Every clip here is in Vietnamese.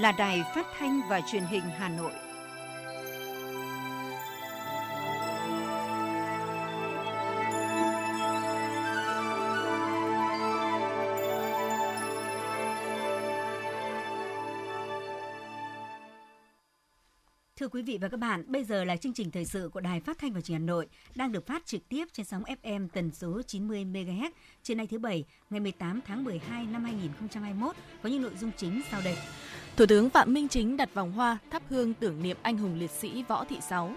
là Đài Phát thanh và Truyền hình Hà Nội. Thưa quý vị và các bạn, bây giờ là chương trình thời sự của Đài Phát thanh và Truyền hình Hà Nội đang được phát trực tiếp trên sóng FM tần số 90 MHz trên nay thứ Bảy, ngày 18 tháng 12 năm 2021 có những nội dung chính sau đây. Thủ tướng Phạm Minh Chính đặt vòng hoa thắp hương tưởng niệm anh hùng liệt sĩ Võ Thị Sáu.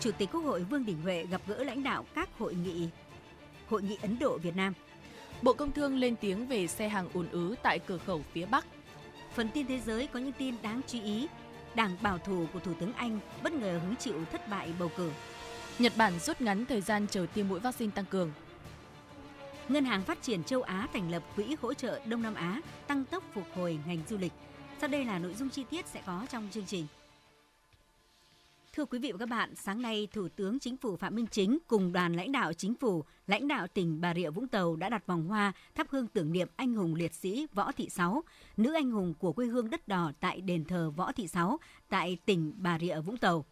Chủ tịch Quốc hội Vương Đình Huệ gặp gỡ lãnh đạo các hội nghị Ấn Độ Việt Nam. Bộ Công Thương lên tiếng về xe hàng ùn ứ tại cửa khẩu phía Bắc. Phần tin thế giới có những tin đáng chú ý. Đảng bảo thủ của Thủ tướng Anh bất ngờ hứng chịu thất bại bầu cử. Nhật Bản rút ngắn thời gian chờ tiêm mũi vaccine tăng cường. Ngân hàng Phát triển Châu Á thành lập quỹ hỗ trợ Đông Nam Á tăng tốc phục hồi ngành du lịch. Sau đây là nội dung chi tiết sẽ có trong chương trình. Thưa quý vị và các bạn, sáng nay Thủ tướng Chính phủ Phạm Minh Chính cùng đoàn lãnh đạo Chính phủ, lãnh đạo tỉnh Bà Rịa Vũng Tàu đã đặt vòng hoa thắp hương tưởng niệm anh hùng liệt sĩ Võ Thị Sáu, nữ anh hùng của quê hương đất đỏ tại đền thờ Võ Thị Sáu tại tỉnh Bà Rịa Vũng Tàu.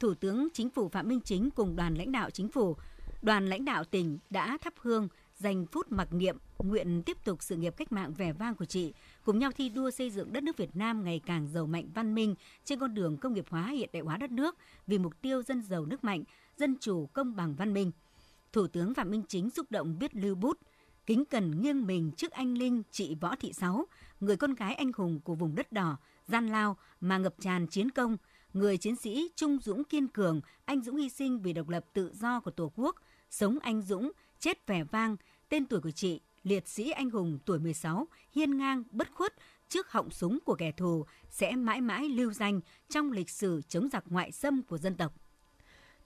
Thủ tướng Chính phủ Phạm Minh Chính cùng đoàn lãnh đạo Chính phủ, đoàn lãnh đạo tỉnh đã thắp hương dành phút mặc niệm, nguyện tiếp tục sự nghiệp cách mạng vẻ vang của chị, cùng nhau thi đua xây dựng đất nước Việt Nam ngày càng giàu mạnh văn minh trên con đường công nghiệp hóa hiện đại hóa đất nước vì mục tiêu dân giàu nước mạnh, dân chủ công bằng văn minh. Thủ tướng Phạm Minh Chính xúc động viết lưu bút, kính cẩn nghiêng mình trước anh linh chị Võ Thị Sáu, người con gái anh hùng của vùng đất đỏ, gian lao mà ngập tràn chiến công, người chiến sĩ trung dũng kiên cường, anh dũng hy sinh vì độc lập tự do của Tổ quốc, sống anh dũng, chết vẻ vang, tên tuổi của chị, liệt sĩ anh hùng tuổi 16, hiên ngang, bất khuất trước họng súng của kẻ thù sẽ mãi mãi lưu danh trong lịch sử chống giặc ngoại xâm của dân tộc.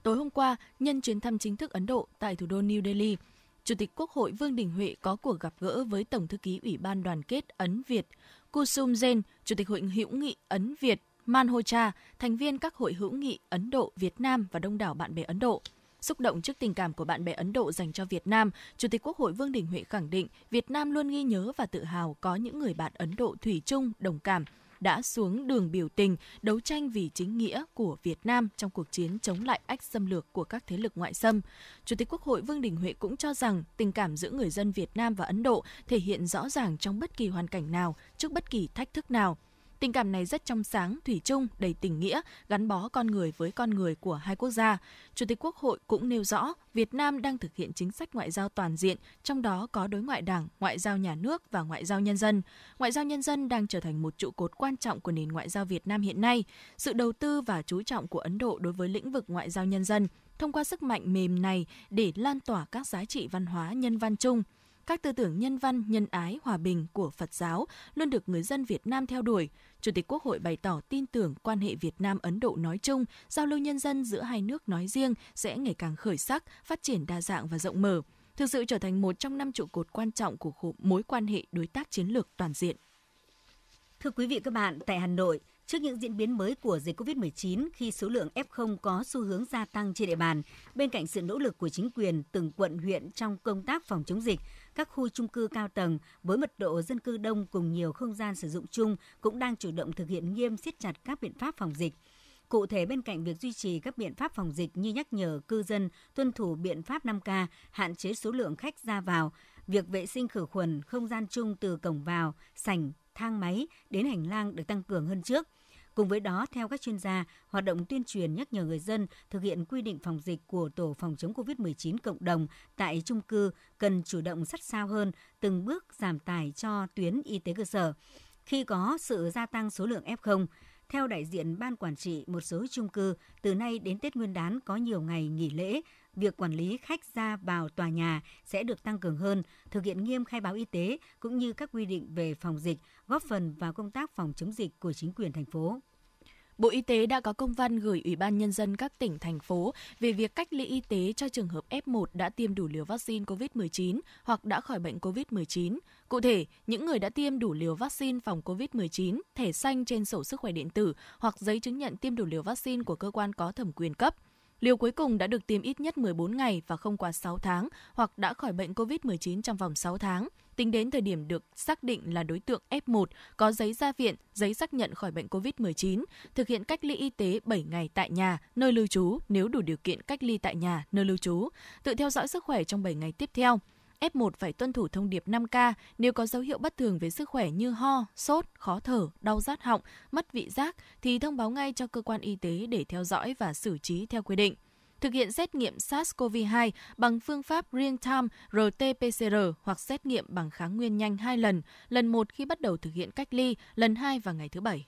Tối hôm qua, nhân chuyến thăm chính thức Ấn Độ tại thủ đô New Delhi, Chủ tịch Quốc hội Vương Đình Huệ có cuộc gặp gỡ với Tổng thư ký Ủy ban Đoàn kết Ấn Việt Kusum Jain, Chủ tịch Hội hữu nghị Ấn Việt Man Hocha, thành viên các hội hữu nghị Ấn Độ, Việt Nam và đông đảo bạn bè Ấn Độ. Xúc động trước tình cảm của bạn bè Ấn Độ dành cho Việt Nam, Chủ tịch Quốc hội Vương Đình Huệ khẳng định Việt Nam luôn ghi nhớ và tự hào có những người bạn Ấn Độ thủy chung, đồng cảm, đã xuống đường biểu tình, đấu tranh vì chính nghĩa của Việt Nam trong cuộc chiến chống lại ách xâm lược của các thế lực ngoại xâm. Chủ tịch Quốc hội Vương Đình Huệ cũng cho rằng tình cảm giữa người dân Việt Nam và Ấn Độ thể hiện rõ ràng trong bất kỳ hoàn cảnh nào, trước bất kỳ thách thức nào. Tình cảm này rất trong sáng, thủy chung, đầy tình nghĩa, gắn bó con người với con người của hai quốc gia. Chủ tịch Quốc hội cũng nêu rõ, Việt Nam đang thực hiện chính sách ngoại giao toàn diện, trong đó có đối ngoại đảng, ngoại giao nhà nước và ngoại giao nhân dân. Ngoại giao nhân dân đang trở thành một trụ cột quan trọng của nền ngoại giao Việt Nam hiện nay. Sự đầu tư và chú trọng của Ấn Độ đối với lĩnh vực ngoại giao nhân dân, thông qua sức mạnh mềm này để lan tỏa các giá trị văn hóa nhân văn chung. Các tư tưởng nhân văn, nhân ái, hòa bình của Phật giáo luôn được người dân Việt Nam theo đuổi. Chủ tịch Quốc hội bày tỏ tin tưởng quan hệ Việt Nam-Ấn Độ nói chung, giao lưu nhân dân giữa hai nước nói riêng sẽ ngày càng khởi sắc, phát triển đa dạng và rộng mở, thực sự trở thành một trong 5 trụ cột quan trọng của mối quan hệ đối tác chiến lược toàn diện. Thưa quý vị các bạn, tại Hà Nội, trước những diễn biến mới của dịch COVID-19 khi số lượng F0 có xu hướng gia tăng trên địa bàn, bên cạnh sự nỗ lực của chính quyền từng quận huyện trong công tác phòng chống dịch, các khu chung cư cao tầng với mật độ dân cư đông cùng nhiều không gian sử dụng chung cũng đang chủ động thực hiện nghiêm siết chặt các biện pháp phòng dịch. Cụ thể, bên cạnh việc duy trì các biện pháp phòng dịch như nhắc nhở cư dân tuân thủ biện pháp 5K, hạn chế số lượng khách ra vào, việc vệ sinh khử khuẩn không gian chung từ cổng vào, sảnh, thang máy đến hành lang được tăng cường hơn trước. Cùng với đó, theo các chuyên gia, hoạt động tuyên truyền nhắc nhở người dân thực hiện quy định phòng dịch của Tổ phòng chống COVID-19 cộng đồng tại chung cư cần chủ động sát sao hơn, từng bước giảm tải cho tuyến y tế cơ sở khi có sự gia tăng số lượng F0. Theo đại diện Ban Quản trị một số chung cư, từ nay đến Tết Nguyên đán có nhiều ngày nghỉ lễ, việc quản lý khách ra vào tòa nhà sẽ được tăng cường hơn, thực hiện nghiêm khai báo y tế cũng như các quy định về phòng dịch, góp phần vào công tác phòng chống dịch của chính quyền thành phố. Bộ Y tế đã có công văn gửi Ủy ban Nhân dân các tỉnh, thành phố về việc cách ly y tế cho trường hợp F1 đã tiêm đủ liều vaccine COVID-19 hoặc đã khỏi bệnh COVID-19. Cụ thể, những người đã tiêm đủ liều vaccine phòng COVID-19, thẻ xanh trên sổ sức khỏe điện tử hoặc giấy chứng nhận tiêm đủ liều vaccine của cơ quan có thẩm quyền cấp. Liều cuối cùng đã được tiêm ít nhất 14 ngày và không quá 6 tháng hoặc đã khỏi bệnh COVID-19 trong vòng 6 tháng. Tính đến thời điểm được xác định là đối tượng F1 có giấy ra viện, giấy xác nhận khỏi bệnh COVID-19, thực hiện cách ly y tế 7 ngày tại nhà, nơi lưu trú nếu đủ điều kiện cách ly tại nhà, nơi lưu trú, tự theo dõi sức khỏe trong 7 ngày tiếp theo. F1 phải tuân thủ thông điệp 5K nếu có dấu hiệu bất thường về sức khỏe như ho, sốt, khó thở, đau rát họng, mất vị giác thì thông báo ngay cho cơ quan y tế để theo dõi và xử trí theo quy định. Thực hiện xét nghiệm SARS-CoV-2 bằng phương pháp real-time RT-PCR hoặc xét nghiệm bằng kháng nguyên nhanh 2 lần, lần 1 khi bắt đầu thực hiện cách ly, lần 2 vào ngày thứ 7.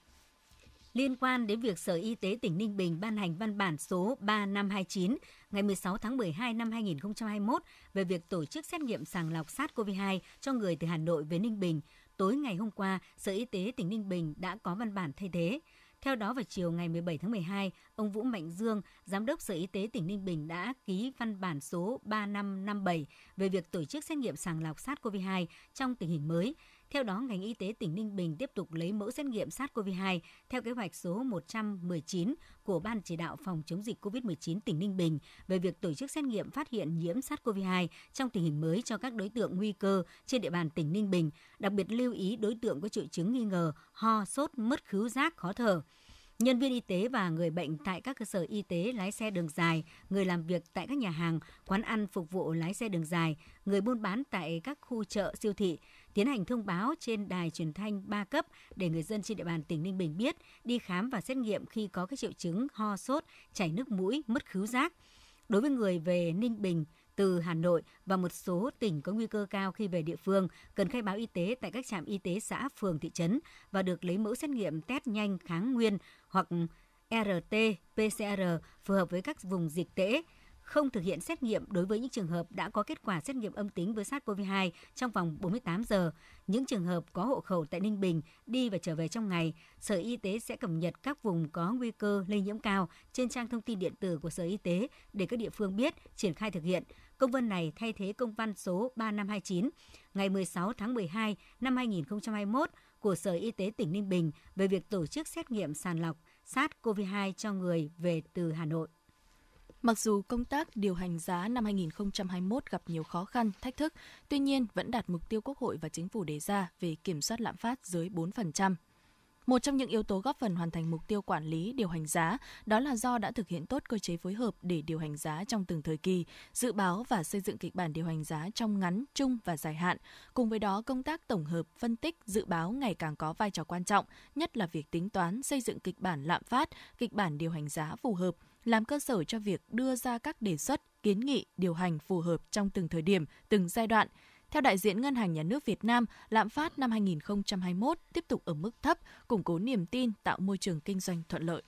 Liên quan đến việc Sở Y tế tỉnh Ninh Bình ban hành văn bản số 3529 ngày 16 tháng 12 năm 2021 về việc tổ chức xét nghiệm sàng lọc SARS-CoV-2 cho người từ Hà Nội về Ninh Bình, tối ngày hôm qua, Sở Y tế tỉnh Ninh Bình đã có văn bản thay thế. Theo đó, vào chiều ngày 17 tháng 12, ông Vũ Mạnh Dương, Giám đốc Sở Y tế tỉnh Ninh Bình đã ký văn bản số 3557 về việc tổ chức xét nghiệm sàng lọc SARS-CoV-2 trong tình hình mới. Theo đó, ngành y tế tỉnh Ninh Bình tiếp tục lấy mẫu xét nghiệm SARS-CoV-2 theo kế hoạch số 119 của Ban Chỉ đạo Phòng chống dịch COVID-19 tỉnh Ninh Bình về việc tổ chức xét nghiệm phát hiện nhiễm SARS-CoV-2 trong tình hình mới cho các đối tượng nguy cơ trên địa bàn tỉnh Ninh Bình, đặc biệt lưu ý đối tượng có triệu chứng nghi ngờ, ho, sốt, mất khứu giác, khó thở. Nhân viên y tế và người bệnh tại các cơ sở y tế lái xe đường dài, người làm việc tại các nhà hàng, quán ăn phục vụ lái xe đường dài, người buôn bán tại các khu chợ, siêu thị, tiến hành thông báo trên đài truyền thanh 3 cấp để người dân trên địa bàn tỉnh Ninh Bình biết, đi khám và xét nghiệm khi có các triệu chứng ho, sốt, chảy nước mũi, mất khứu giác. Đối với người về Ninh Bình từ Hà Nội và một số tỉnh có nguy cơ cao khi về địa phương, cần khai báo y tế tại các trạm y tế xã, phường, thị trấn và được lấy mẫu xét nghiệm test nhanh kháng nguyên hoặc RT-PCR phù hợp với các vùng dịch tễ. Không thực hiện xét nghiệm đối với những trường hợp đã có kết quả xét nghiệm âm tính với SARS-CoV-2 trong vòng 48 giờ. Những trường hợp có hộ khẩu tại Ninh Bình, đi và trở về trong ngày, Sở Y tế sẽ cập nhật các vùng có nguy cơ lây nhiễm cao trên trang thông tin điện tử của Sở Y tế để các địa phương biết, triển khai thực hiện. Công văn này thay thế công văn số 3529 ngày 16 tháng 12 năm 2021 của Sở Y tế tỉnh Ninh Bình về việc tổ chức xét nghiệm sàng lọc SARS-CoV-2 cho người về từ Hà Nội. Mặc dù công tác điều hành giá năm 2021 gặp nhiều khó khăn, thách thức, tuy nhiên vẫn đạt mục tiêu Quốc hội và Chính phủ đề ra về kiểm soát lạm phát dưới 4%. Một trong những yếu tố góp phần hoàn thành mục tiêu quản lý điều hành giá đó là do đã thực hiện tốt cơ chế phối hợp để điều hành giá trong từng thời kỳ, dự báo và xây dựng kịch bản điều hành giá trong ngắn, trung và dài hạn. Cùng với đó, công tác tổng hợp, phân tích, dự báo ngày càng có vai trò quan trọng, nhất là việc tính toán, xây dựng kịch bản lạm phát, kịch bản điều hành giá phù hợp, làm cơ sở cho việc đưa ra các đề xuất, kiến nghị, điều hành phù hợp trong từng thời điểm, từng giai đoạn. Theo đại diện Ngân hàng Nhà nước Việt Nam, lạm phát năm 2021 tiếp tục ở mức thấp, củng cố niềm tin, tạo môi trường kinh doanh thuận lợi.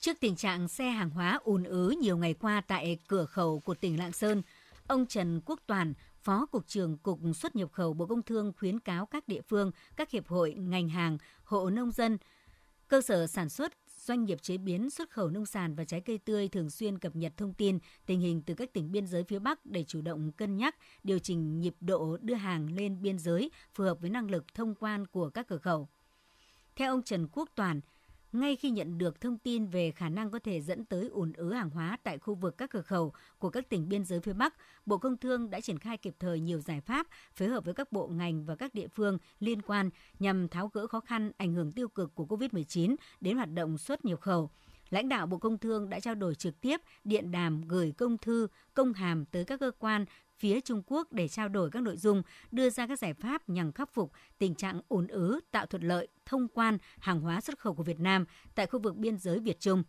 Trước tình trạng xe hàng hóa ùn ứ nhiều ngày qua tại cửa khẩu của tỉnh Lạng Sơn, ông Trần Quốc Toàn, Phó Cục trưởng Cục Xuất nhập khẩu Bộ Công Thương khuyến cáo các địa phương, các hiệp hội, ngành hàng, hộ nông dân, cơ sở sản xuất, doanh nghiệp chế biến xuất khẩu nông sản và trái cây tươi thường xuyên cập nhật thông tin, tình hình từ các tỉnh biên giới phía Bắc để chủ động cân nhắc, điều chỉnh nhịp độ đưa hàng lên biên giới phù hợp với năng lực thông quan của các cửa khẩu. Theo ông Trần Quốc Toàn, ngay khi nhận được thông tin về khả năng có thể dẫn tới ùn ứ hàng hóa tại khu vực các cửa khẩu của các tỉnh biên giới phía Bắc, Bộ Công Thương đã triển khai kịp thời nhiều giải pháp phối hợp với các bộ ngành và các địa phương liên quan nhằm tháo gỡ khó khăn ảnh hưởng tiêu cực của COVID-19 đến hoạt động xuất nhập khẩu. Lãnh đạo Bộ Công Thương đã trao đổi trực tiếp, điện đàm, gửi công thư, công hàm tới các cơ quan phía Trung Quốc để trao đổi các nội dung, đưa ra các giải pháp nhằm khắc phục tình trạng ùn ứ, tạo thuận lợi, thông quan hàng hóa xuất khẩu của Việt Nam tại khu vực biên giới Việt-Trung.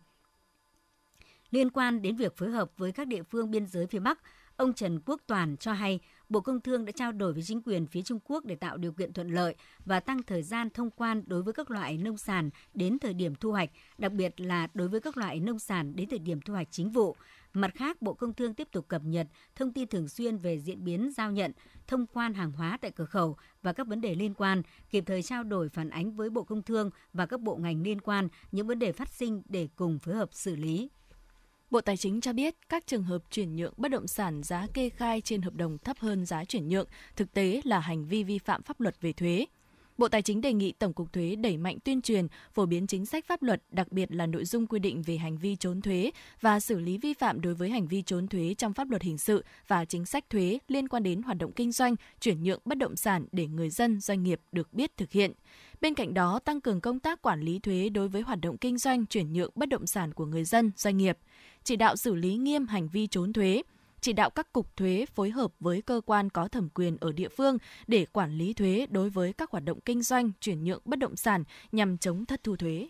Liên quan đến việc phối hợp với các địa phương biên giới phía Bắc, ông Trần Quốc Toàn cho hay Bộ Công Thương đã trao đổi với chính quyền phía Trung Quốc để tạo điều kiện thuận lợi và tăng thời gian thông quan đối với các loại nông sản đến thời điểm thu hoạch, đặc biệt là đối với các loại nông sản đến thời điểm thu hoạch chính vụ. Mặt khác, Bộ Công Thương tiếp tục cập nhật thông tin thường xuyên về diễn biến giao nhận, thông quan hàng hóa tại cửa khẩu và các vấn đề liên quan, kịp thời trao đổi phản ánh với Bộ Công Thương và các bộ ngành liên quan những vấn đề phát sinh để cùng phối hợp xử lý. Bộ Tài chính cho biết các trường hợp chuyển nhượng bất động sản giá kê khai trên hợp đồng thấp hơn giá chuyển nhượng thực tế là hành vi vi phạm pháp luật về thuế. Bộ Tài chính đề nghị Tổng cục Thuế đẩy mạnh tuyên truyền, phổ biến chính sách pháp luật, đặc biệt là nội dung quy định về hành vi trốn thuế và xử lý vi phạm đối với hành vi trốn thuế trong pháp luật hình sự và chính sách thuế liên quan đến hoạt động kinh doanh, chuyển nhượng bất động sản để người dân, doanh nghiệp được biết thực hiện. Bên cạnh đó, tăng cường công tác quản lý thuế đối với hoạt động kinh doanh, chuyển nhượng bất động sản của người dân, doanh nghiệp, chỉ đạo xử lý nghiêm hành vi trốn thuế, chỉ đạo các cục thuế phối hợp với cơ quan có thẩm quyền ở địa phương để quản lý thuế đối với các hoạt động kinh doanh, chuyển nhượng bất động sản nhằm chống thất thu thuế.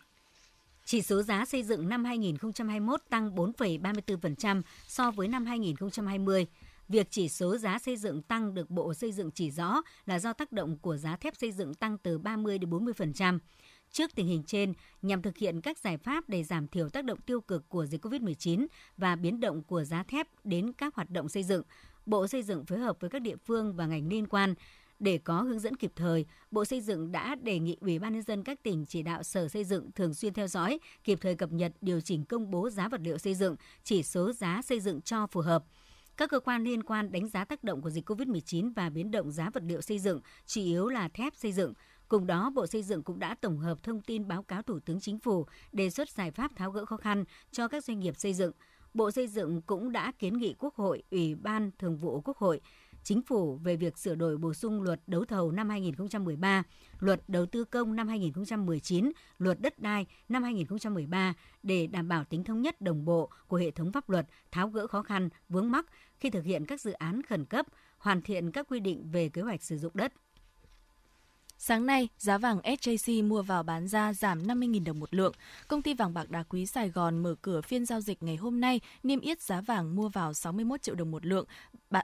Chỉ số giá xây dựng năm 2021 tăng 4,34% so với năm 2020. Việc chỉ số giá xây dựng tăng được Bộ Xây dựng chỉ rõ là do tác động của giá thép xây dựng tăng từ 30 đến 40%. Trước tình hình trên, nhằm thực hiện các giải pháp để giảm thiểu tác động tiêu cực của dịch COVID-19 và biến động của giá thép đến các hoạt động xây dựng, Bộ Xây dựng phối hợp với các địa phương và ngành liên quan. Để có hướng dẫn kịp thời, Bộ Xây dựng đã đề nghị Ủy ban nhân dân các tỉnh chỉ đạo Sở Xây dựng thường xuyên theo dõi, kịp thời cập nhật, điều chỉnh công bố giá vật liệu xây dựng, chỉ số giá xây dựng cho phù hợp. Các cơ quan liên quan đánh giá tác động của dịch COVID-19 và biến động giá vật liệu xây dựng, chủ yếu là thép xây dựng. Cùng đó, Bộ Xây dựng cũng đã tổng hợp thông tin báo cáo Thủ tướng Chính phủ, đề xuất giải pháp tháo gỡ khó khăn cho các doanh nghiệp xây dựng. Bộ Xây dựng cũng đã kiến nghị Quốc hội, Ủy ban Thường vụ Quốc hội, Chính phủ về việc sửa đổi bổ sung Luật Đấu thầu năm 2013, Luật Đầu tư công năm 2019, Luật Đất đai năm 2013 để đảm bảo tính thống nhất đồng bộ của hệ thống pháp luật, tháo gỡ khó khăn, vướng mắc khi thực hiện các dự án khẩn cấp, hoàn thiện các quy định về kế hoạch sử dụng đất. Sáng nay, giá vàng SJC mua vào bán ra giảm 50.000 đồng một lượng. Công ty vàng bạc đá quý Sài Gòn mở cửa phiên giao dịch ngày hôm nay niêm yết giá vàng mua vào 61 triệu đồng một lượng,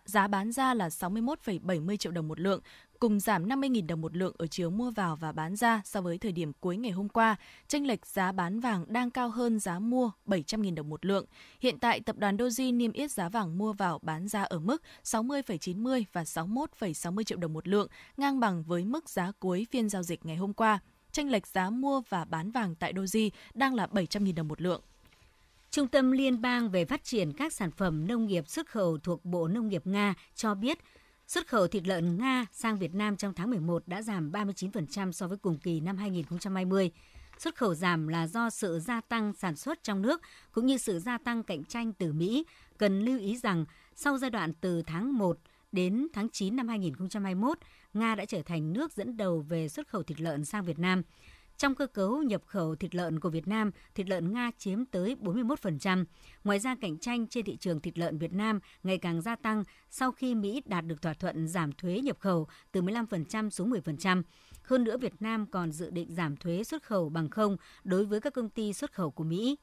giá bán ra là 61,70 triệu đồng một lượng, cùng giảm 50.000 đồng một lượng ở chiều mua vào và bán ra so với thời điểm cuối ngày hôm qua. Chênh lệch giá bán vàng đang cao hơn giá mua 700.000 đồng một lượng. Hiện tại, tập đoàn Doji niêm yết giá vàng mua vào bán ra ở mức 60,90 và 61,60 triệu đồng một lượng, ngang bằng với mức giá cuối phiên giao dịch ngày hôm qua. Chênh lệch giá mua và bán vàng tại Doji đang là 700.000 đồng một lượng. Trung tâm Liên bang về phát triển các sản phẩm nông nghiệp xuất khẩu thuộc Bộ Nông nghiệp Nga cho biết, xuất khẩu thịt lợn Nga sang Việt Nam trong tháng 11 đã giảm 39% so với cùng kỳ năm 2020. Xuất khẩu giảm là do sự gia tăng sản xuất trong nước cũng như sự gia tăng cạnh tranh từ Mỹ. Cần lưu ý rằng, sau giai đoạn từ tháng 1 đến tháng 9 năm 2021, Nga đã trở thành nước dẫn đầu về xuất khẩu thịt lợn sang Việt Nam. Trong cơ cấu nhập khẩu thịt lợn của Việt Nam, thịt lợn Nga chiếm tới 41%. Ngoài ra, cạnh tranh trên thị trường thịt lợn Việt Nam ngày càng gia tăng sau khi Mỹ đạt được thỏa thuận giảm thuế nhập khẩu từ 15% xuống 10%. Hơn nữa, Việt Nam còn dự định giảm thuế xuất khẩu bằng 0 đối với các công ty xuất khẩu của Mỹ.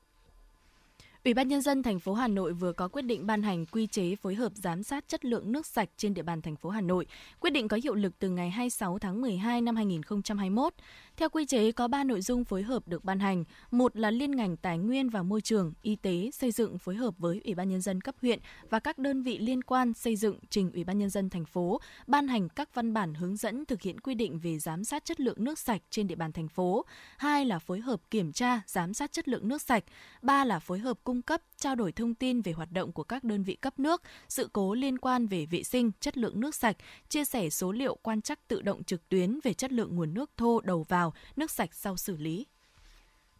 Ủy ban nhân dân thành phố Hà Nội vừa có quyết định ban hành quy chế phối hợp giám sát chất lượng nước sạch trên địa bàn thành phố Hà Nội. Quyết định có hiệu lực từ ngày 26 tháng 12 năm 2021. Theo quy chế có 3 nội dung phối hợp được ban hành, một là liên ngành tài nguyên và môi trường, y tế, xây dựng phối hợp với Ủy ban nhân dân cấp huyện và các đơn vị liên quan xây dựng trình Ủy ban nhân dân thành phố ban hành các văn bản hướng dẫn thực hiện quy định về giám sát chất lượng nước sạch trên địa bàn thành phố. 2 là phối hợp kiểm tra, giám sát chất lượng nước sạch. 3 là phối hợp cung cấp, trao đổi thông tin về hoạt động của các đơn vị cấp nước, sự cố liên quan về vệ sinh, chất lượng nước sạch, chia sẻ số liệu quan trắc tự động trực tuyến về chất lượng nguồn nước thô đầu vào, nước sạch sau xử lý.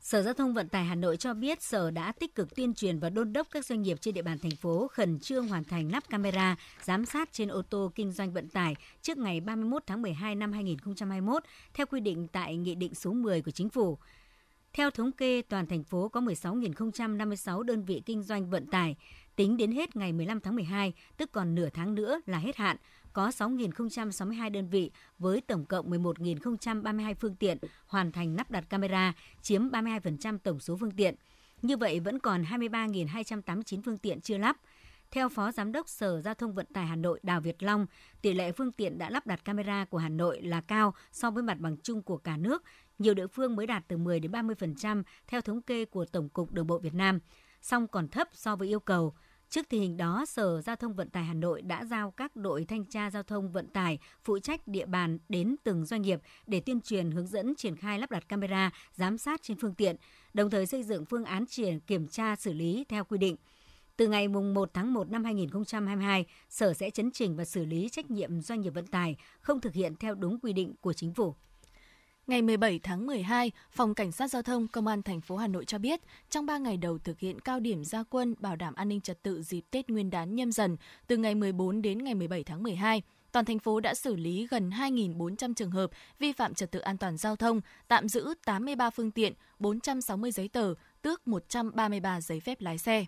Sở Giao thông Vận tải Hà Nội cho biết Sở đã tích cực tuyên truyền và đôn đốc các doanh nghiệp trên địa bàn thành phố khẩn trương hoàn thành lắp camera giám sát trên ô tô kinh doanh vận tải trước ngày 31 tháng 12 năm 2021, theo quy định tại Nghị định số 10 của Chính phủ. Theo thống kê, toàn thành phố có 16.056 đơn vị kinh doanh vận tải. Tính đến hết ngày 15 tháng 12, tức còn nửa tháng nữa là hết hạn, có 6.062 đơn vị với tổng cộng 11.032 phương tiện hoàn thành lắp đặt camera, chiếm 32% tổng số phương tiện. Như vậy vẫn còn 23.289 phương tiện chưa lắp. Theo Phó Giám đốc Sở Giao thông Vận tải Hà Nội Đào Việt Long, tỷ lệ phương tiện đã lắp đặt camera của Hà Nội là cao so với mặt bằng chung của cả nước. Nhiều địa phương mới đạt từ 10 đến 30% theo thống kê của Tổng cục Đường bộ Việt Nam, song còn thấp so với yêu cầu. Trước tình hình đó, Sở Giao thông Vận tải Hà Nội đã giao các đội thanh tra giao thông vận tải phụ trách địa bàn đến từng doanh nghiệp để tuyên truyền hướng dẫn triển khai lắp đặt camera giám sát trên phương tiện, đồng thời xây dựng phương án kiểm tra xử lý theo quy định. Từ ngày 1 tháng 1 năm 2022, Sở sẽ chấn chỉnh và xử lý trách nhiệm doanh nghiệp vận tải không thực hiện theo đúng quy định của Chính phủ. Ngày 17 tháng 12, Phòng Cảnh sát Giao thông Công an thành phố Hà Nội cho biết, trong 3 ngày đầu thực hiện cao điểm ra quân bảo đảm an ninh trật tự dịp Tết Nguyên đán Nhâm Dần, từ ngày 14 đến ngày 17 tháng 12, toàn thành phố đã xử lý gần 2.400 trường hợp vi phạm trật tự an toàn giao thông, tạm giữ 83 phương tiện, 460 giấy tờ, tước 133 giấy phép lái xe.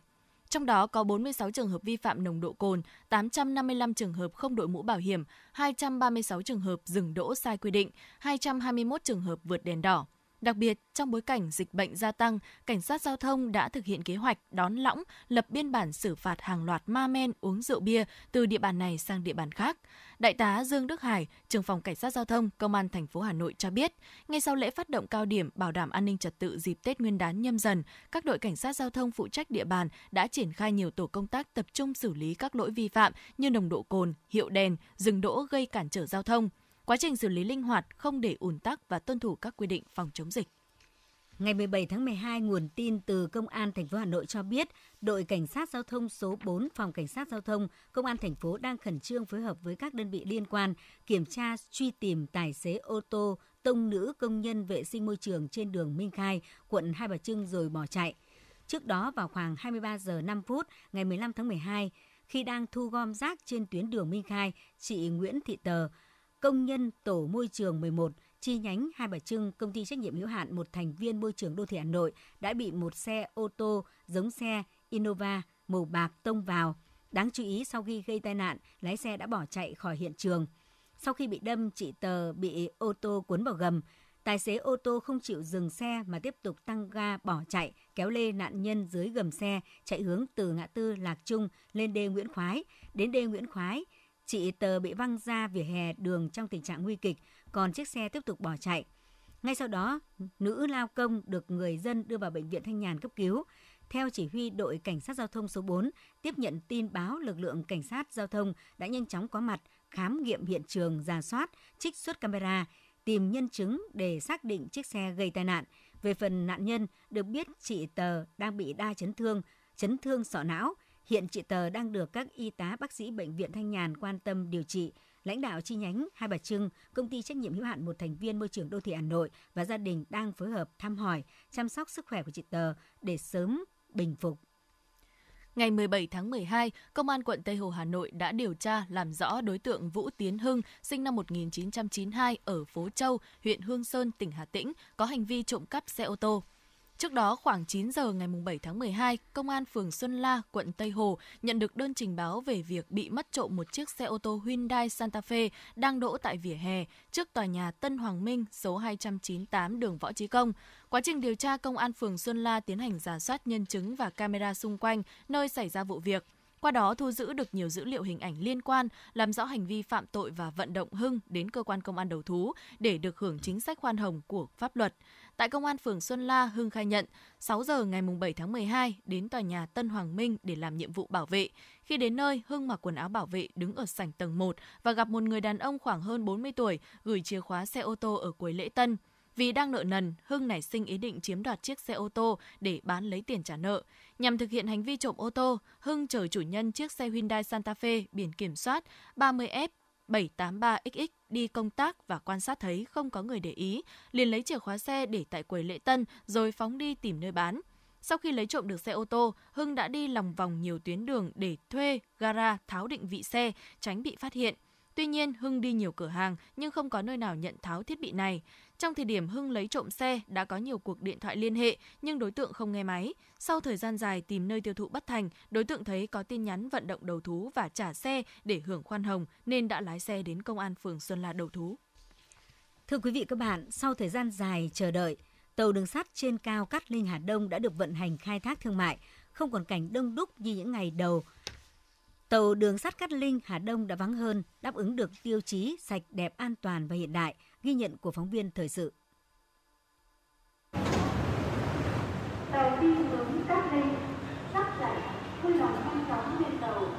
Trong đó có 46 trường hợp vi phạm nồng độ cồn, 855 trường hợp không đội mũ bảo hiểm, 236 trường hợp dừng đỗ sai quy định, 221 trường hợp vượt đèn đỏ. Đặc biệt, trong bối cảnh dịch bệnh gia tăng, Cảnh sát Giao thông đã thực hiện kế hoạch đón lõng, lập biên bản xử phạt hàng loạt ma men uống rượu bia từ địa bàn này sang địa bàn khác. Đại tá Dương Đức Hải, trưởng phòng Cảnh sát Giao thông, Công an thành phố Hà Nội cho biết, ngay sau lễ phát động cao điểm bảo đảm an ninh trật tự dịp Tết Nguyên đán Nhâm Dần, các đội Cảnh sát Giao thông phụ trách địa bàn đã triển khai nhiều tổ công tác tập trung xử lý các lỗi vi phạm như nồng độ cồn, hiệu đèn, dừng đỗ gây cản trở giao thông. Quá trình xử lý linh hoạt, không để ùn tắc và tuân thủ các quy định phòng chống dịch. Ngày 17 tháng 12, nguồn tin từ Công an thành phố Hà Nội cho biết, đội Cảnh sát Giao thông số 4 Phòng Cảnh sát Giao thông Công an thành phố đang khẩn trương phối hợp với các đơn vị liên quan kiểm tra truy tìm tài xế ô tô tông nữ công nhân vệ sinh môi trường trên đường Minh Khai, quận Hai Bà Trưng rồi bỏ chạy. Trước đó vào khoảng 23 giờ 5 phút ngày 15 tháng 12, khi đang thu gom rác trên tuyến đường Minh Khai, chị Nguyễn Thị Tờ, công nhân tổ môi trường 11, chi nhánh Hai Bà Trưng, công ty trách nhiệm hữu hạn một thành viên môi trường đô thị Hà Nội đã bị một xe ô tô giống xe Innova màu bạc tông vào. Đáng chú ý, sau khi gây tai nạn, lái xe đã bỏ chạy khỏi hiện trường. Sau khi bị đâm, chị Tờ bị ô tô cuốn vào gầm. Tài xế ô tô không chịu dừng xe mà tiếp tục tăng ga bỏ chạy, kéo lê nạn nhân dưới gầm xe, chạy hướng từ ngã tư Lạc Trung lên đê Nguyễn Khoái. Đến đê Nguyễn Khoái, chị Tờ bị văng ra vỉa hè đường trong tình trạng nguy kịch, còn chiếc xe tiếp tục bỏ chạy. Ngay sau đó, nữ lao công được người dân đưa vào Bệnh viện Thanh Nhàn cấp cứu. Theo chỉ huy đội Cảnh sát Giao thông số 4, tiếp nhận tin báo, lực lượng Cảnh sát Giao thông đã nhanh chóng có mặt, khám nghiệm hiện trường, rà soát, trích xuất camera, tìm nhân chứng để xác định chiếc xe gây tai nạn. Về phần nạn nhân, được biết chị Tờ đang bị đa chấn thương sọ não. Hiện chị Tờ đang được các y tá bác sĩ Bệnh viện Thanh Nhàn quan tâm điều trị. Lãnh đạo chi nhánh Hai Bà Trưng, công ty trách nhiệm hữu hạn một thành viên môi trường đô thị Hà Nội và gia đình đang phối hợp thăm hỏi, chăm sóc sức khỏe của chị Tờ để sớm bình phục. Ngày 17 tháng 12, Công an quận Tây Hồ Hà Nội đã điều tra làm rõ đối tượng Vũ Tiến Hưng, sinh năm 1992 ở Phố Châu, huyện Hương Sơn, tỉnh Hà Tĩnh, có hành vi trộm cắp xe ô tô. Trước đó, khoảng 9 giờ ngày 7 tháng 12, Công an phường Xuân La, quận Tây Hồ nhận được đơn trình báo về việc bị mất trộm một chiếc xe ô tô Hyundai Santa Fe đang đỗ tại vỉa hè trước tòa nhà Tân Hoàng Minh, số 298 đường Võ Chí Công. Quá trình điều tra, Công an phường Xuân La tiến hành rà soát nhân chứng và camera xung quanh nơi xảy ra vụ việc. Qua đó thu giữ được nhiều dữ liệu hình ảnh liên quan, làm rõ hành vi phạm tội và vận động Hưng đến cơ quan công an đầu thú để được hưởng chính sách khoan hồng của pháp luật. Tại Công an phường Xuân La, Hưng khai nhận 6 giờ ngày 7 tháng 12 đến tòa nhà Tân Hoàng Minh để làm nhiệm vụ bảo vệ. Khi đến nơi, Hưng mặc quần áo bảo vệ đứng ở sảnh tầng 1 và gặp một người đàn ông khoảng hơn 40 tuổi gửi chìa khóa xe ô tô ở cuối lễ tân. Vì đang nợ nần, Hưng nảy sinh ý định chiếm đoạt chiếc xe ô tô để bán lấy tiền trả nợ. Nhằm thực hiện hành vi trộm ô tô, Hưng chở chủ nhân chiếc xe Hyundai Santa Fe biển kiểm soát 30F783XX đi công tác và quan sát thấy không có người để ý, liền lấy chìa khóa xe để tại quầy lễ tân rồi phóng đi tìm nơi bán. Sau khi lấy trộm được xe ô tô, Hưng đã đi lòng vòng nhiều tuyến đường để thuê, gara, tháo định vị xe, tránh bị phát hiện. Tuy nhiên, Hưng đi nhiều cửa hàng nhưng không có nơi nào nhận tháo thiết bị này. Trong thời điểm Hưng lấy trộm xe, đã có nhiều cuộc điện thoại liên hệ nhưng đối tượng không nghe máy. Sau thời gian dài tìm nơi tiêu thụ bất thành, đối tượng thấy có tin nhắn vận động đầu thú và trả xe để hưởng khoan hồng nên đã lái xe đến Công an phường Xuân La đầu thú. Thưa quý vị các bạn, sau thời gian dài chờ đợi, tàu đường sắt trên cao Cát Linh Hà Đông đã được vận hành khai thác thương mại, không còn cảnh đông đúc như những ngày đầu. Tàu đường sắt Cát Linh Hà Đông đã vắng hơn, đáp ứng được tiêu chí sạch, đẹp, an toàn và hiện đại, ghi nhận của phóng viên thời sự. Tàu đi hướng Cát Linh, sắp chạy, vui lòng nhanh chóng lên tàu.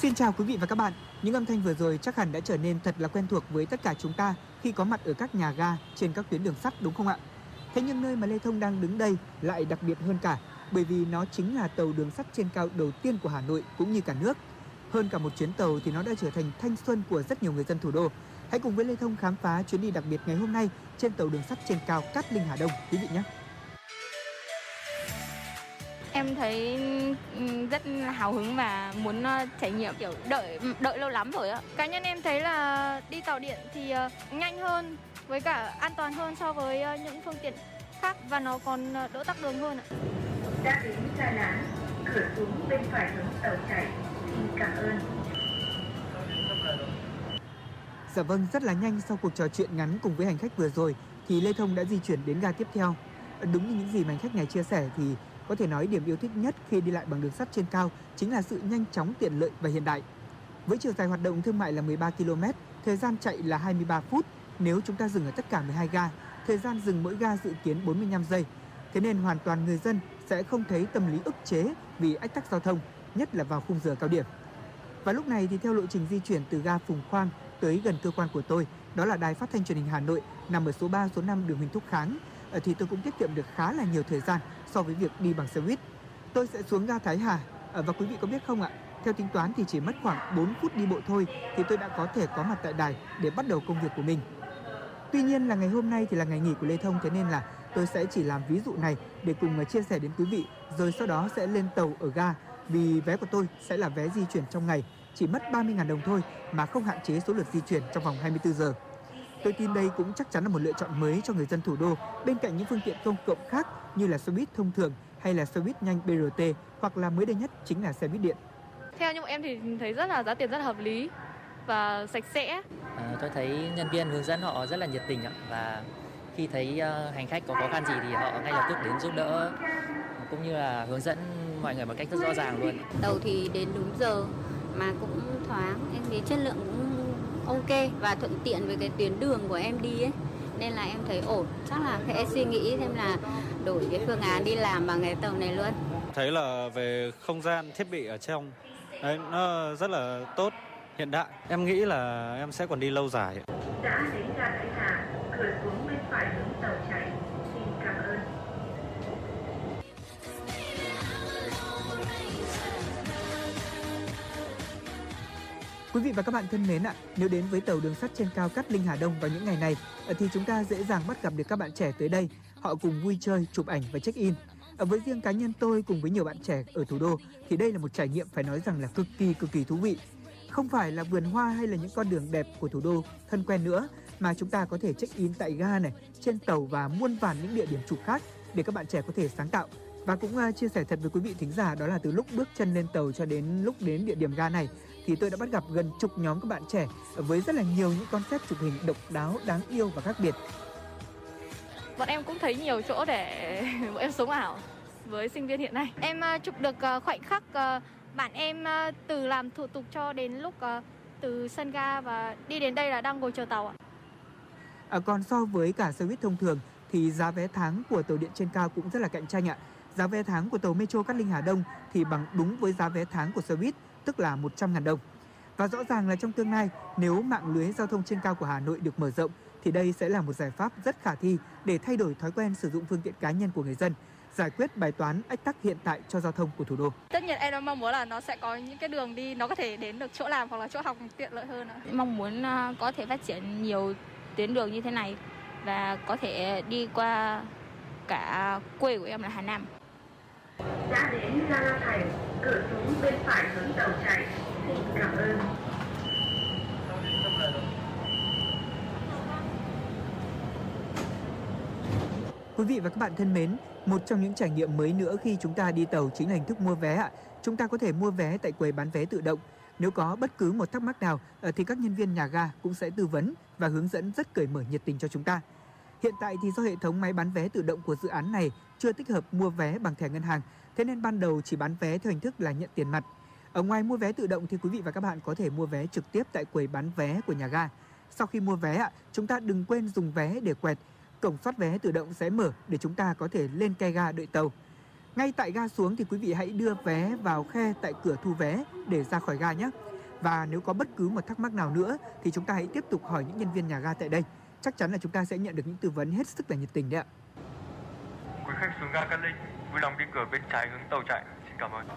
Xin chào quý vị và các bạn, những âm thanh vừa rồi chắc hẳn đã trở nên thật là quen thuộc với tất cả chúng ta khi có mặt ở các nhà ga trên các tuyến đường sắt, đúng không ạ? Thế nhưng nơi mà Lê Thông đang đứng đây lại đặc biệt hơn cả, bởi vì nó chính là tàu đường sắt trên cao đầu tiên của Hà Nội cũng như cả nước. Hơn cả một chuyến tàu thì nó đã trở thành thanh xuân của rất nhiều người dân thủ đô. Hãy cùng với Lê Thông khám phá chuyến đi đặc biệt ngày hôm nay trên tàu đường sắt trên cao Cát Linh Hà Đông quý vị nhé. Em thấy rất hào hứng và muốn trải nghiệm, kiểu đợi lâu lắm rồi ạ. Cá nhân em thấy là đi tàu điện thì nhanh hơn với cả an toàn hơn so với những phương tiện khác và nó còn đỡ tắc đường hơn ạ. Đã đến Sa Ná, cửa xuống bên phải hướng tàu chạy. Xin cảm ơn. Dạ vâng, rất là nhanh sau cuộc trò chuyện ngắn cùng với hành khách vừa rồi thì Lê Thông đã di chuyển đến ga tiếp theo. Đúng như những gì hành khách này chia sẻ thì có thể nói điểm yêu thích nhất khi đi lại bằng đường sắt trên cao chính là sự nhanh chóng, tiện lợi và hiện đại. Với chiều dài hoạt động thương mại là 13 km, thời gian chạy là 23 phút. Nếu chúng ta dừng ở tất cả 12 ga, thời gian dừng mỗi ga dự kiến 45 giây. Thế nên hoàn toàn người dân sẽ không thấy tâm lý ức chế vì ách tắc giao thông, nhất là vào khung giờ cao điểm. Và lúc này thì theo lộ trình di chuyển từ ga Phùng Khoang tới gần cơ quan của tôi, đó là Đài Phát thanh Truyền hình Hà Nội nằm ở số 3, số 5 đường Huỳnh Thúc Kháng, thì tôi cũng tiết kiệm được khá là nhiều thời gian so với việc đi bằng xe buýt. Tôi sẽ xuống ga Thái Hà, và quý vị có biết không ạ, theo tính toán thì chỉ mất khoảng 4 phút đi bộ thôi thì tôi đã có thể có mặt tại đài để bắt đầu công việc của mình. Tuy nhiên là ngày hôm nay thì là ngày nghỉ của Lê Thông, thế nên là tôi sẽ chỉ làm ví dụ này để cùng chia sẻ đến quý vị, rồi sau đó sẽ lên tàu ở ga, vì vé của tôi sẽ là vé di chuyển trong ngày, chỉ mất 30.000 đồng thôi mà không hạn chế số lượt di chuyển trong vòng 24 giờ. Tôi tin đây cũng chắc chắn là một lựa chọn mới cho người dân thủ đô bên cạnh những phương tiện công cộng khác như là xe buýt thông thường hay là xe buýt nhanh BRT hoặc là mới đây nhất chính là xe buýt điện. Theo như em thì thấy rất là giá tiền rất là hợp lý và sạch sẽ. Tôi thấy nhân viên hướng dẫn họ rất là nhiệt tình và khi thấy hành khách có khó khăn gì thì họ ngay lập tức đến giúp đỡ cũng như là hướng dẫn mọi người một cách rất rõ ràng luôn. Tàu thì đến đúng giờ mà cũng thoáng, em thấy chất lượng cũng ok và thuận tiện với cái tuyến đường của em đi ấy. Nên là em thấy ổn, chắc là sẽ suy nghĩ thêm là đổi cái phương án đi làm bằng cái tàu này luôn. Thấy là về không gian thiết bị ở trong, đấy, nó rất là tốt, hiện đại. Em nghĩ là em sẽ còn đi lâu dài. Đã đến ga Thái Hà, cửa xuống bên phải hướng tàu chạy. Xin cảm ơn. Quý vị và các bạn thân mến ạ, nếu đến với tàu đường sắt trên cao Cát Linh Hà Đông vào những ngày này thì chúng ta dễ dàng bắt gặp được các bạn trẻ tới đây, họ cùng vui chơi, chụp ảnh và check-in. Với riêng cá nhân tôi cùng với nhiều bạn trẻ ở thủ đô thì đây là một trải nghiệm phải nói rằng là cực kỳ thú vị. Không phải là vườn hoa hay là những con đường đẹp của thủ đô thân quen nữa mà chúng ta có thể check-in tại ga này, trên tàu và muôn vàn những địa điểm chụp khác để các bạn trẻ có thể sáng tạo. Và cũng chia sẻ thật với quý vị thính giả đó là từ lúc bước chân lên tàu cho đến lúc đến địa điểm ga này thì tôi đã bắt gặp gần chục nhóm các bạn trẻ với rất là nhiều những concept chụp hình độc đáo, đáng yêu và khác biệt. Bọn em cũng thấy nhiều chỗ để bọn em sống ảo với sinh viên hiện nay. Em chụp được khoảnh khắc bạn em từ làm thủ tục cho đến lúc từ sân ga và đi đến đây là đang ngồi chờ tàu ạ. Còn so với cả xe buýt thông thường thì giá vé tháng của tàu điện trên cao cũng rất là cạnh tranh ạ. Giá vé tháng của tàu Metro Cát Linh Hà Đông thì bằng đúng với giá vé tháng của xe buýt, tức là 100.000 đồng. Và rõ ràng là trong tương lai, nếu mạng lưới giao thông trên cao của Hà Nội được mở rộng, thì đây sẽ là một giải pháp rất khả thi để thay đổi thói quen sử dụng phương tiện cá nhân của người dân, giải quyết bài toán ách tắc hiện tại cho giao thông của thủ đô. Tất nhiên em mong muốn là nó sẽ có những cái đường đi, nó có thể đến được chỗ làm hoặc là chỗ học tiện lợi hơn. Mong muốn có thể phát triển nhiều tuyến đường như thế này và có thể đi qua cả quê của em là Hà Nam. Đã đến ga Thành, cửa xuống bên phải hướng tàu chạy. Xin cảm ơn. Quý vị và các bạn thân mến, một trong những trải nghiệm mới nữa khi chúng ta đi tàu chính là hình thức mua vé ạ. Chúng ta có thể mua vé tại quầy bán vé tự động. Nếu có bất cứ một thắc mắc nào thì các nhân viên nhà ga cũng sẽ tư vấn và hướng dẫn rất cởi mở, nhiệt tình cho chúng ta. Hiện tại thì do hệ thống máy bán vé tự động của dự án này chưa tích hợp mua vé bằng thẻ ngân hàng, thế nên ban đầu chỉ bán vé theo hình thức là nhận tiền mặt. Ở ngoài mua vé tự động thì quý vị và các bạn có thể mua vé trực tiếp tại quầy bán vé của nhà ga. Sau khi mua vé, chúng ta đừng quên dùng vé để quẹt. Cổng soát vé tự động sẽ mở để chúng ta có thể lên cây ga đợi tàu. Ngay tại ga xuống thì quý vị hãy đưa vé vào khe tại cửa thu vé để ra khỏi ga nhé. Và nếu có bất cứ một thắc mắc nào nữa thì chúng ta hãy tiếp tục hỏi những nhân viên nhà ga tại đây. Chắc chắn là chúng ta sẽ nhận được những tư vấn hết sức là nhiệt tình đấy ạ. Quý khách xuống ga Cát Linh, vui lòng đi cửa bên trái hướng tàu chạy. Xin cảm ơn.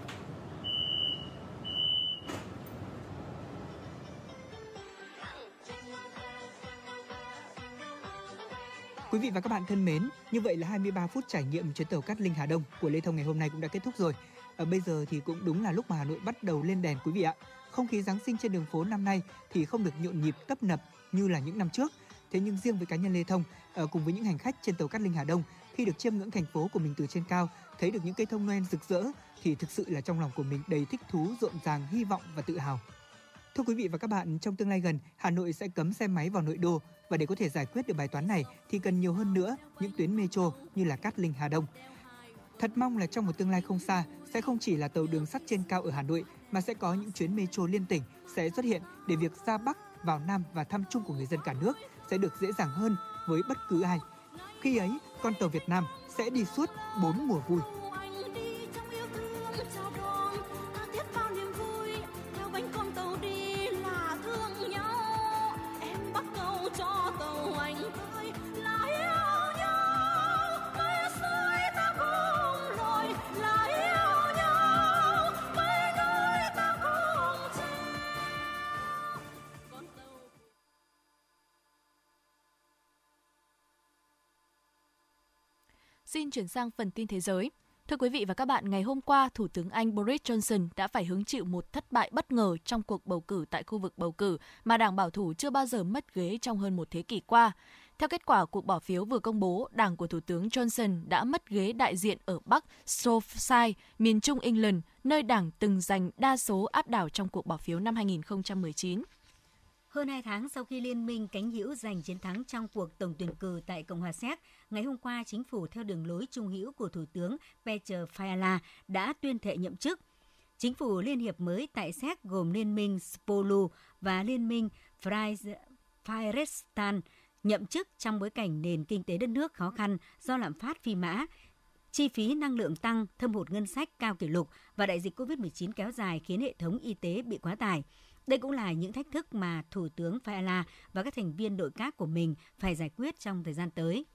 Quý vị và các bạn thân mến, như vậy là 23 phút trải nghiệm chuyến tàu Cát Linh Hà Đông của Lê Thông ngày hôm nay cũng đã kết thúc rồi. Bây giờ thì cũng đúng là lúc mà Hà Nội bắt đầu lên đèn quý vị ạ. Không khí Giáng sinh trên đường phố năm nay thì không được nhộn nhịp tấp nập như là những năm trước. Thế nhưng riêng với cá nhân Lê Thông, cùng với những hành khách trên tàu Cát Linh Hà Đông, khi được chiêm ngưỡng thành phố của mình từ trên cao, thấy được những cây thông Noel rực rỡ thì thực sự là trong lòng của mình đầy thích thú, rộn ràng, hy vọng và tự hào. Thưa quý vị và các bạn, trong tương lai gần, Hà Nội sẽ cấm xe máy vào nội đô và để có thể giải quyết được bài toán này thì cần nhiều hơn nữa những tuyến metro như là Cát Linh Hà Đông. Thật mong là trong một tương lai không xa sẽ không chỉ là tàu đường sắt trên cao ở Hà Nội mà sẽ có những chuyến metro liên tỉnh sẽ xuất hiện để việc ra Bắc, vào Nam và thăm chung của người dân cả nước sẽ được dễ dàng hơn với bất cứ ai. Khi ấy, con tàu Việt Nam sẽ đi suốt 4 mùa vui. Xin chuyển sang phần tin thế giới. Thưa quý vị và các bạn, ngày hôm qua, Thủ tướng Anh Boris Johnson đã phải hứng chịu một thất bại bất ngờ trong cuộc bầu cử tại khu vực bầu cử mà Đảng Bảo thủ chưa bao giờ mất ghế trong hơn một thế kỷ qua. Theo kết quả cuộc bỏ phiếu vừa công bố, Đảng của Thủ tướng Johnson đã mất ghế đại diện ở Bắc Shropshire, miền Trung England, nơi Đảng từng giành đa số áp đảo trong cuộc bỏ phiếu năm 2019. Hơn 2 tháng sau khi Liên minh cánh hữu giành chiến thắng trong cuộc tổng tuyển cử tại Cộng hòa Séc, ngày hôm qua chính phủ theo đường lối trung hữu của Thủ tướng Petr Fiala đã tuyên thệ nhậm chức. Chính phủ liên hiệp mới tại Séc gồm Liên minh Spolu và Liên minh Freirestan nhậm chức trong bối cảnh nền kinh tế đất nước khó khăn do lạm phát phi mã, chi phí năng lượng tăng, thâm hụt ngân sách cao kỷ lục và đại dịch COVID-19 kéo dài khiến hệ thống y tế bị quá tải. Đây cũng là những thách thức mà Thủ tướng Fiala và các thành viên nội các của mình phải giải quyết trong thời gian tới.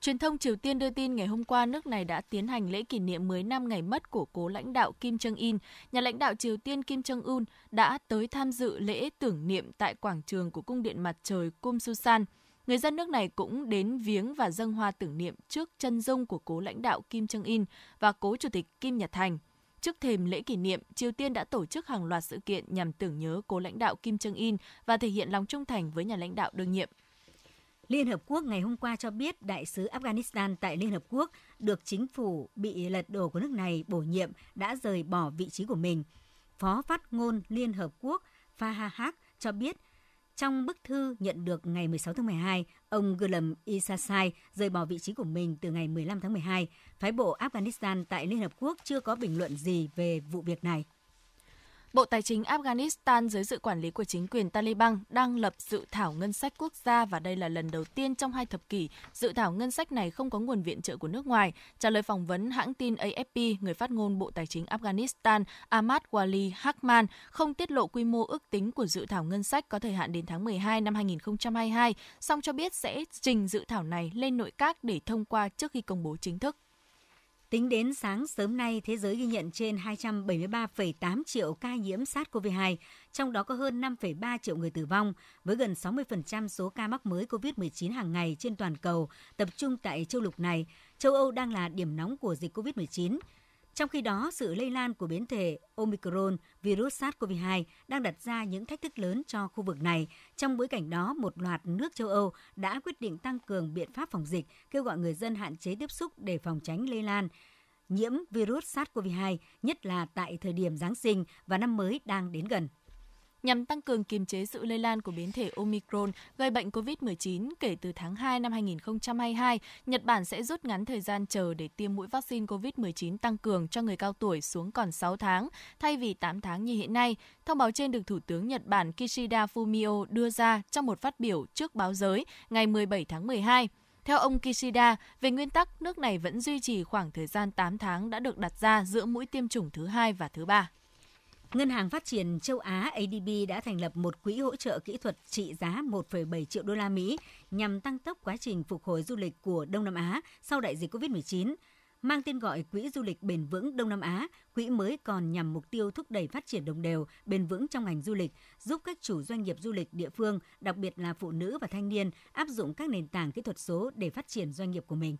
Truyền thông Triều Tiên đưa tin ngày hôm qua nước này đã tiến hành lễ kỷ niệm 10 năm ngày mất của cố lãnh đạo Kim Jong Il. Nhà lãnh đạo Triều Tiên Kim Jong Un đã tới tham dự lễ tưởng niệm tại quảng trường của Cung điện Mặt trời Kumsusan. Người dân nước này cũng đến viếng và dâng hoa tưởng niệm trước chân dung của cố lãnh đạo Kim Jong Il và cố chủ tịch Kim Nhật Thành. Trước thềm lễ kỷ niệm, Triều Tiên đã tổ chức hàng loạt sự kiện nhằm tưởng nhớ cố lãnh đạo Kim Jong Il và thể hiện lòng trung thành với nhà lãnh đạo đương nhiệm. Liên Hợp Quốc ngày hôm qua cho biết đại sứ Afghanistan tại Liên Hợp Quốc được chính phủ bị lật đổ của nước này bổ nhiệm đã rời bỏ vị trí của mình. Phó phát ngôn Liên Hợp Quốc Farah Hak cho biết trong bức thư nhận được ngày 16 tháng 12, ông Ghulam Isaczai rời bỏ vị trí của mình từ ngày 15 tháng 12. Phái bộ Afghanistan tại Liên Hợp Quốc chưa có bình luận gì về vụ việc này. Bộ Tài chính Afghanistan dưới sự quản lý của chính quyền Taliban đang lập dự thảo ngân sách quốc gia và đây là lần đầu tiên trong 2 thập kỷ, dự thảo ngân sách này không có nguồn viện trợ của nước ngoài. Trả lời phỏng vấn hãng tin AFP, người phát ngôn Bộ Tài chính Afghanistan Ahmad Wali Hakman không tiết lộ quy mô ước tính của dự thảo ngân sách có thời hạn đến tháng 12 năm 2022, song cho biết sẽ trình dự thảo này lên nội các để thông qua trước khi công bố chính thức. Tính đến sáng sớm nay, thế giới ghi nhận trên 273,8 triệu ca nhiễm SARS-CoV-2, trong đó có hơn 5,3 triệu người tử vong, với gần 60% số ca mắc mới COVID-19 hàng ngày trên toàn cầu tập trung tại châu lục này. Châu Âu đang là điểm nóng của dịch COVID-19. Trong khi đó, sự lây lan của biến thể Omicron, virus SARS-CoV-2 đang đặt ra những thách thức lớn cho khu vực này. Trong bối cảnh đó, một loạt nước châu Âu đã quyết định tăng cường biện pháp phòng dịch, kêu gọi người dân hạn chế tiếp xúc để phòng tránh lây lan nhiễm virus SARS-CoV-2, nhất là tại thời điểm Giáng sinh và năm mới đang đến gần. Nhằm tăng cường kiềm chế sự lây lan của biến thể Omicron gây bệnh COVID-19 kể từ tháng 2 năm 2022, Nhật Bản sẽ rút ngắn thời gian chờ để tiêm mũi vaccine COVID-19 tăng cường cho người cao tuổi xuống còn 6 tháng, thay vì 8 tháng như hiện nay. Thông báo trên được Thủ tướng Nhật Bản Kishida Fumio đưa ra trong một phát biểu trước báo giới ngày 17 tháng 12. Theo ông Kishida, về nguyên tắc, nước này vẫn duy trì khoảng thời gian 8 tháng đã được đặt ra giữa mũi tiêm chủng thứ 2 và thứ 3. Ngân hàng Phát triển Châu Á ADB đã thành lập một quỹ hỗ trợ kỹ thuật trị giá 1,7 triệu đô la Mỹ nhằm tăng tốc quá trình phục hồi du lịch của Đông Nam Á sau đại dịch COVID-19. Mang tên gọi Quỹ Du lịch Bền vững Đông Nam Á, quỹ mới còn nhằm mục tiêu thúc đẩy phát triển đồng đều, bền vững trong ngành du lịch, giúp các chủ doanh nghiệp du lịch địa phương, đặc biệt là phụ nữ và thanh niên, áp dụng các nền tảng kỹ thuật số để phát triển doanh nghiệp của mình.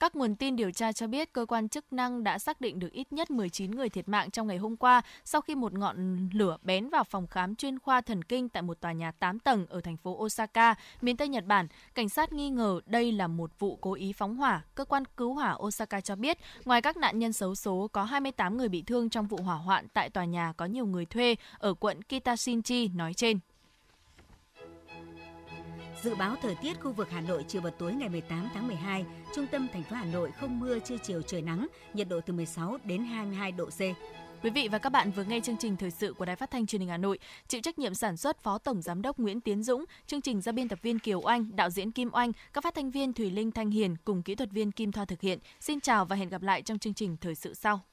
Các nguồn tin điều tra cho biết cơ quan chức năng đã xác định được ít nhất 19 người thiệt mạng trong ngày hôm qua sau khi một ngọn lửa bén vào phòng khám chuyên khoa thần kinh tại một tòa nhà 8 tầng ở thành phố Osaka, miền Tây Nhật Bản. Cảnh sát nghi ngờ đây là một vụ cố ý phóng hỏa. Cơ quan cứu hỏa Osaka cho biết, ngoài các nạn nhân xấu số, có 28 người bị thương trong vụ hỏa hoạn tại tòa nhà có nhiều người thuê ở quận Kitashinchi nói trên. Dự báo thời tiết khu vực Hà Nội chiều và tối ngày 18 tháng 12, trung tâm thành phố Hà Nội không mưa, trưa chiều trời nắng, nhiệt độ từ 16 đến 22 độ C. Quý vị và các bạn vừa nghe chương trình thời sự của Đài Phát thanh Truyền hình Hà Nội, chịu trách nhiệm sản xuất Phó Tổng Giám đốc Nguyễn Tiến Dũng, chương trình do biên tập viên Kiều Oanh, đạo diễn Kim Oanh, các phát thanh viên Thùy Linh Thanh Hiền cùng kỹ thuật viên Kim Thoa thực hiện. Xin chào và hẹn gặp lại trong chương trình thời sự sau.